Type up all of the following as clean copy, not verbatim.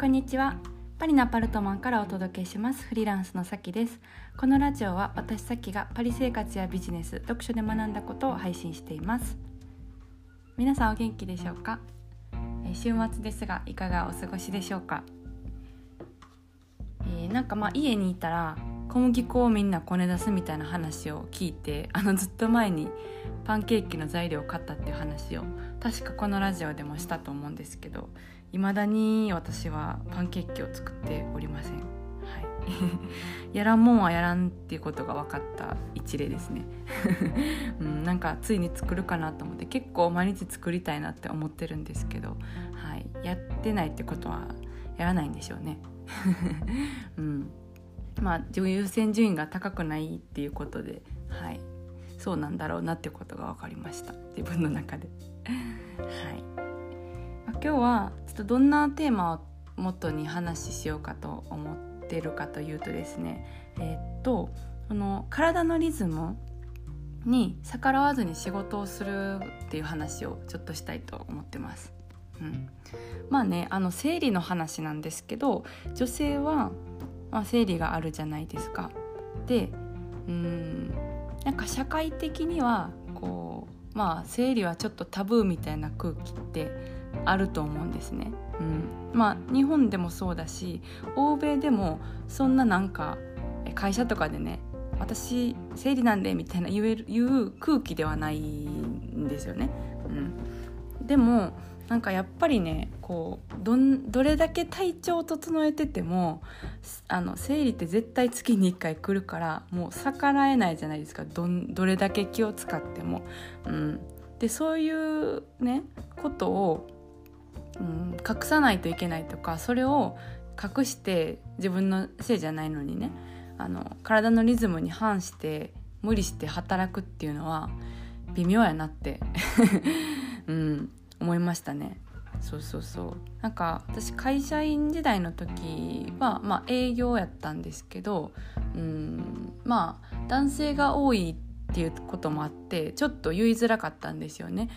こんにちは。パリのアパルトマンからお届けします。フリーランスのさきです。このラジオは私さきがパリ生活やビジネス、読書で学んだことを配信しています。皆さんお元気でしょうか？週末ですがいかがお過ごしでしょうか？家にいたら小麦粉をみんなこね出すみたいな話を聞いて、ずっと前にパンケーキの材料を買ったっていう話を確かこのラジオでもしたと思うんですけど、未だに私はパンケーキを作っておりません、やらんもんはやらんっていうことが分かった一例ですね、ついに作るかなと思って、結構毎日作りたいなって思ってるんですけど、やってないってことはやらないんでしょうね優先順位が高くないっていうことで、そうなんだろうなってことが分かりました、自分の中で今日はちょっとどんなテーマを元に話しようかと思ってるかというとですね、体のリズムに逆らわずに仕事をするっていう話をちょっとしたいと思ってます、生理の話なんですけど、女性は生理があるじゃないですか。で、社会的には生理はちょっとタブーみたいな空気ってあると思うんですね。日本でもそうだし、欧米でもそんな会社とかでね、私生理なんでみたいな言う空気ではないんですよね。でもやっぱりね、どれだけ体調を整えてても生理って絶対月に1回来るから、もう逆らえないじゃないですか、どれだけ気を使っても、でそういうねことを、隠さないといけないとか、それを隠して自分のせいじゃないのにね、体のリズムに反して無理して働くっていうのは微妙やなって思いましたね。そう私会社員時代の時は、営業やったんですけど、男性が多いっていうこともあってちょっと言いづらかったんですよね。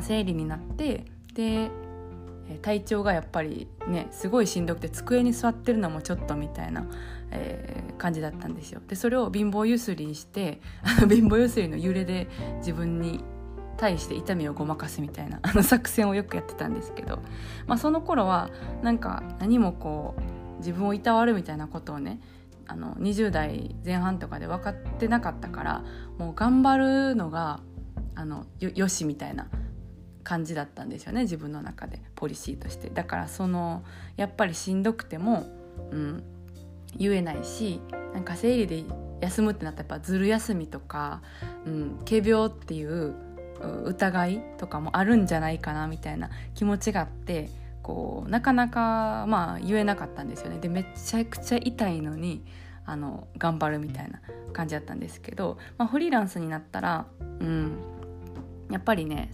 生理になってで体調がやっぱりねすごいしんどくて、机に座ってるのもちょっとみたいな、感じだったんですよ。でそれを貧乏ゆすりにして、貧乏ゆすりの揺れで自分に対して痛みをごまかすみたいな作戦をよくやってたんですけど、その頃は何も自分をいたわるみたいなことをね、20代前半とかで分かってなかったから、もう頑張るのがよしみたいな感じだったんですよね、自分の中でポリシーとして。だからやっぱりしんどくても、言えないし、生理で休むってなったらやっぱずる休みとか、仮病っていう疑いとかもあるんじゃないかなみたいな気持ちがあって、なかなか言えなかったんですよね。でめちゃくちゃ痛いのに頑張るみたいな感じだったんですけど、フリーランスになったら、やっぱりね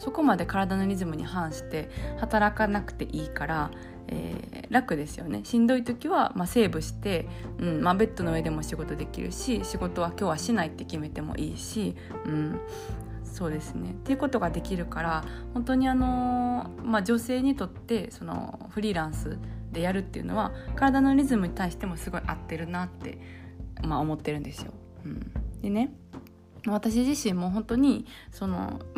そこまで体のリズムに反して働かなくていいから、楽ですよね。しんどい時は、セーブして、ベッドの上でも仕事できるし、仕事は今日はしないって決めてもいいし、そうですねっていうことができるから、本当に女性にとってフリーランスでやるっていうのは体のリズムに対してもすごい合ってるなって、思ってるんですよ、でね、私自身も本当に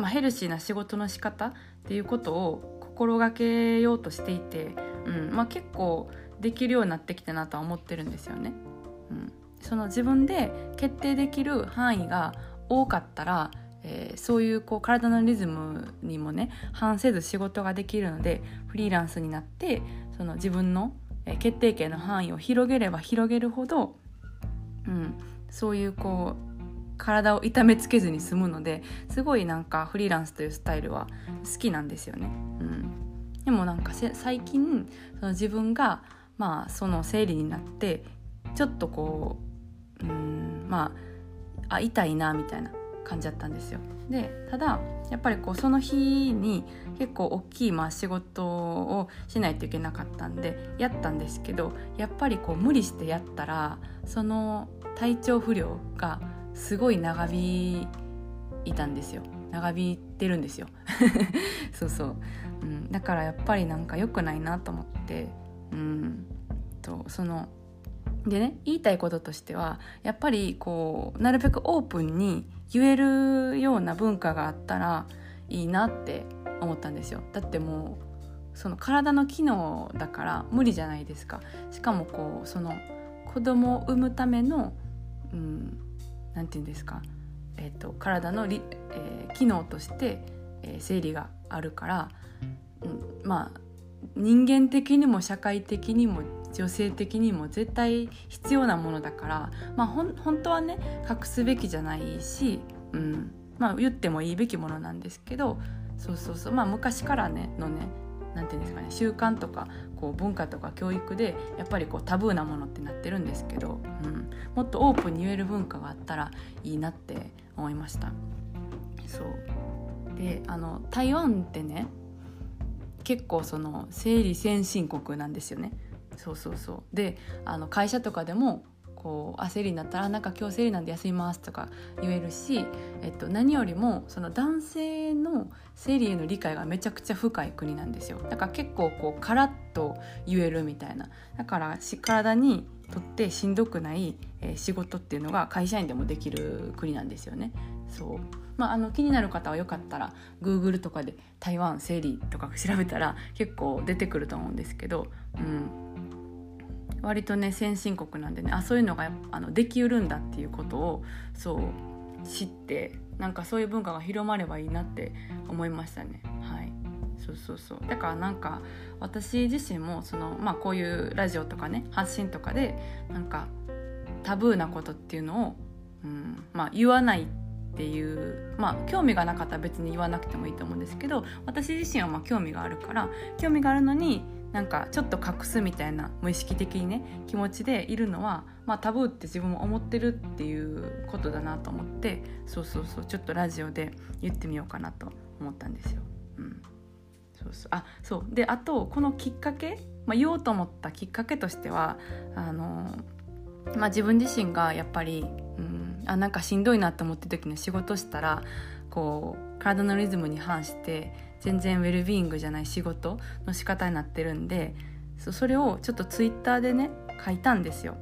ヘルシーな仕事の仕方っていうことを心がけようとしていて、結構できるようになってきたなとは思ってるんですよね、自分で決定できる範囲が多かったら、そういう体のリズムにもね反せず仕事ができるので、フリーランスになって自分の決定権の範囲を広げれば広げるほど、そういう体を痛めつけずに済むので、すごいフリーランスというスタイルは好きなんですよね、でも最近自分が、生理になってちょっと痛いなみたいな感じだったんですよ。でただやっぱりその日に結構大きい、仕事をしないといけなかったんでやったんですけど、やっぱり無理してやったらその体調不良がすごい長引いたんですよ。長引いてるんですよそうそう、うん、だからやっぱりなんか良くないなと思って、うん、とそのでね、言いたいこととしてはやっぱりこうなるべくオープンに言えるような文化があったらいいなって思ったんですよ。だってもうその体の機能だから無理じゃないですか。しかもこうその子供を産むための、なんていうんですか、体の機能として、生理があるから、まあ人間的にも社会的にも女性的にも絶対必要なものだから、まあ、本当はね隠すべきじゃないし、まあ、言ってもいいべきものなんですけど、そう、まあ、昔からねのね、なんていうんですかね、習慣とかこう文化とか教育でやっぱりこうタブーなものってなってるんですけど、もっとオープンに言える文化があったらいいなって思いました。そうで、台湾ってね結構その生理先進国なんですよね。そうで、会社とかでもこう生理になったらなんか今日生理なんで休みますとか言えるし、何よりもその男性の生理への理解がめちゃくちゃ深い国なんですよ。だから結構こうカラッと言えるみたいな、だから体にとってしんどくない仕事っていうのが会社員でもできる国なんですよね。まあ、気になる方はよかったら Google とかで台湾生理とか調べたら結構出てくると思うんですけど、割とね先進国なんでね、そういうのができうるんだっていうことを知って、なんかそういう文化が広まればいいなって思いましたね。はい、そうだからなんか私自身もその、まあ、こういうラジオとかね発信とかでなんかタブーなことっていうのを、まあ、言わないっていう、まあ興味がなかったら別に言わなくてもいいと思うんですけど、私自身はまあ興味があるから、興味があるのになんかちょっと隠すみたいな無意識的にね気持ちでいるのは、まあ、タブーって自分も思ってるっていうことだなと思って、そうちょっとラジオで言ってみようかなと思ったんですよ。そうで、あとこのきっかけ、まあ、言おうと思ったきっかけとしてはまあ、自分自身がやっぱり、なんかしんどいなと思ってる時に仕事したらこう体のリズムに反して全然ウェルビーイングじゃない仕事の仕方になってるんで、それをちょっとツイッターでね書いたんですよ。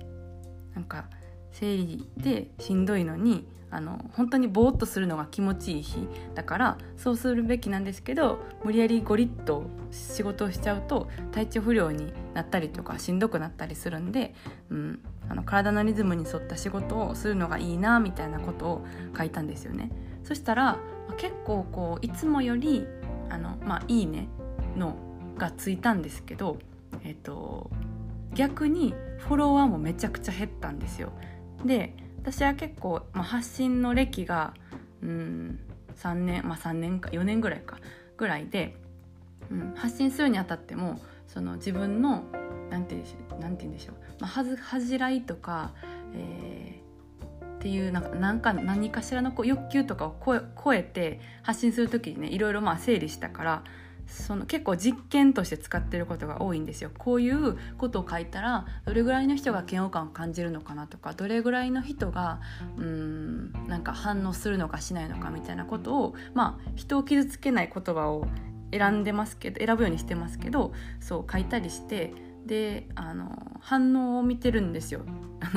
なんか生理でしんどいのに本当にぼーっとするのが気持ちいい日だからそうするべきなんですけど、無理やりゴリッと仕事をしちゃうと体調不良になったりとかしんどくなったりするんで、体のリズムに沿った仕事をするのがいいなみたいなことを書いたんですよね。そしたら結構こういつもよりまあ、いいねのがついたんですけど、逆にフォロワーもめちゃくちゃ減ったんですよ。で、私は結構、まあ、発信の歴が3年か4年ぐらいで、発信するにあたってもその自分のなんて言うんでしょう、まあ、恥じらいとか、っていう何かしらのこう欲求とかを超えて発信する時にねいろいろまあ整理したから、その結構実験として使ってることが多いんですよ。こういうことを書いたらどれぐらいの人が嫌悪感を感じるのかなとか、どれぐらいの人がなんか反応するのかしないのかみたいなことを、まあ人を傷つけない言葉を選ぶようにしてますけど、そう書いたりして、で反応を見てるんですよ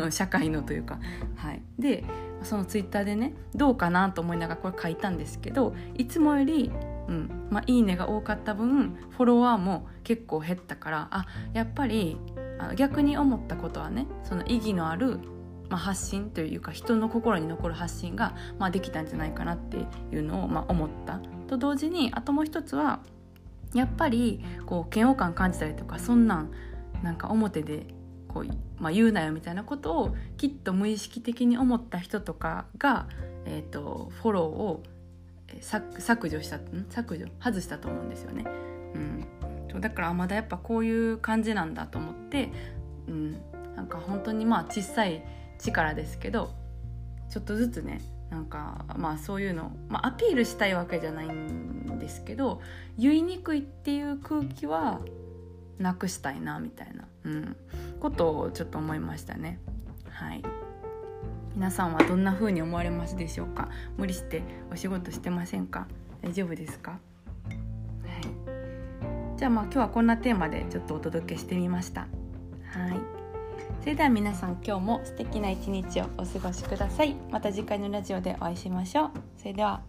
社会のというか、はい、でそのツイッターでねどうかなと思いながらこれ書いたんですけど、いつもより、まあ、いいねが多かった分フォロワーも結構減ったから、やっぱり逆に思ったことはね、その意義のある、まあ、発信というか人の心に残る発信が、まあ、できたんじゃないかなっていうのを、まあ、思ったと同時に、あともう一つはやっぱりこう嫌悪感感じたりとか、そんなんなんか表でこう、まあ、言うなよみたいなことをきっと無意識的に思った人とかが、フォローを外したと思うんですよね。だからまだやっぱこういう感じなんだと思って、なんか本当にまあ小さい力ですけどちょっとずつねなんかまあそういうの、まあ、アピールしたいわけじゃないんですけど、言いにくいっていう空気はなくしたいなみたいな、ことをちょっと思いましたね。はい、皆さんはどんな風に思われますでしょうか。無理してお仕事してませんか。大丈夫ですか。はい、じゃあまあ今日はこんなテーマでちょっとお届けしてみました。はい、それでは皆さん今日も素敵な一日をお過ごしください。また次回のラジオでお会いしましょう。それでは。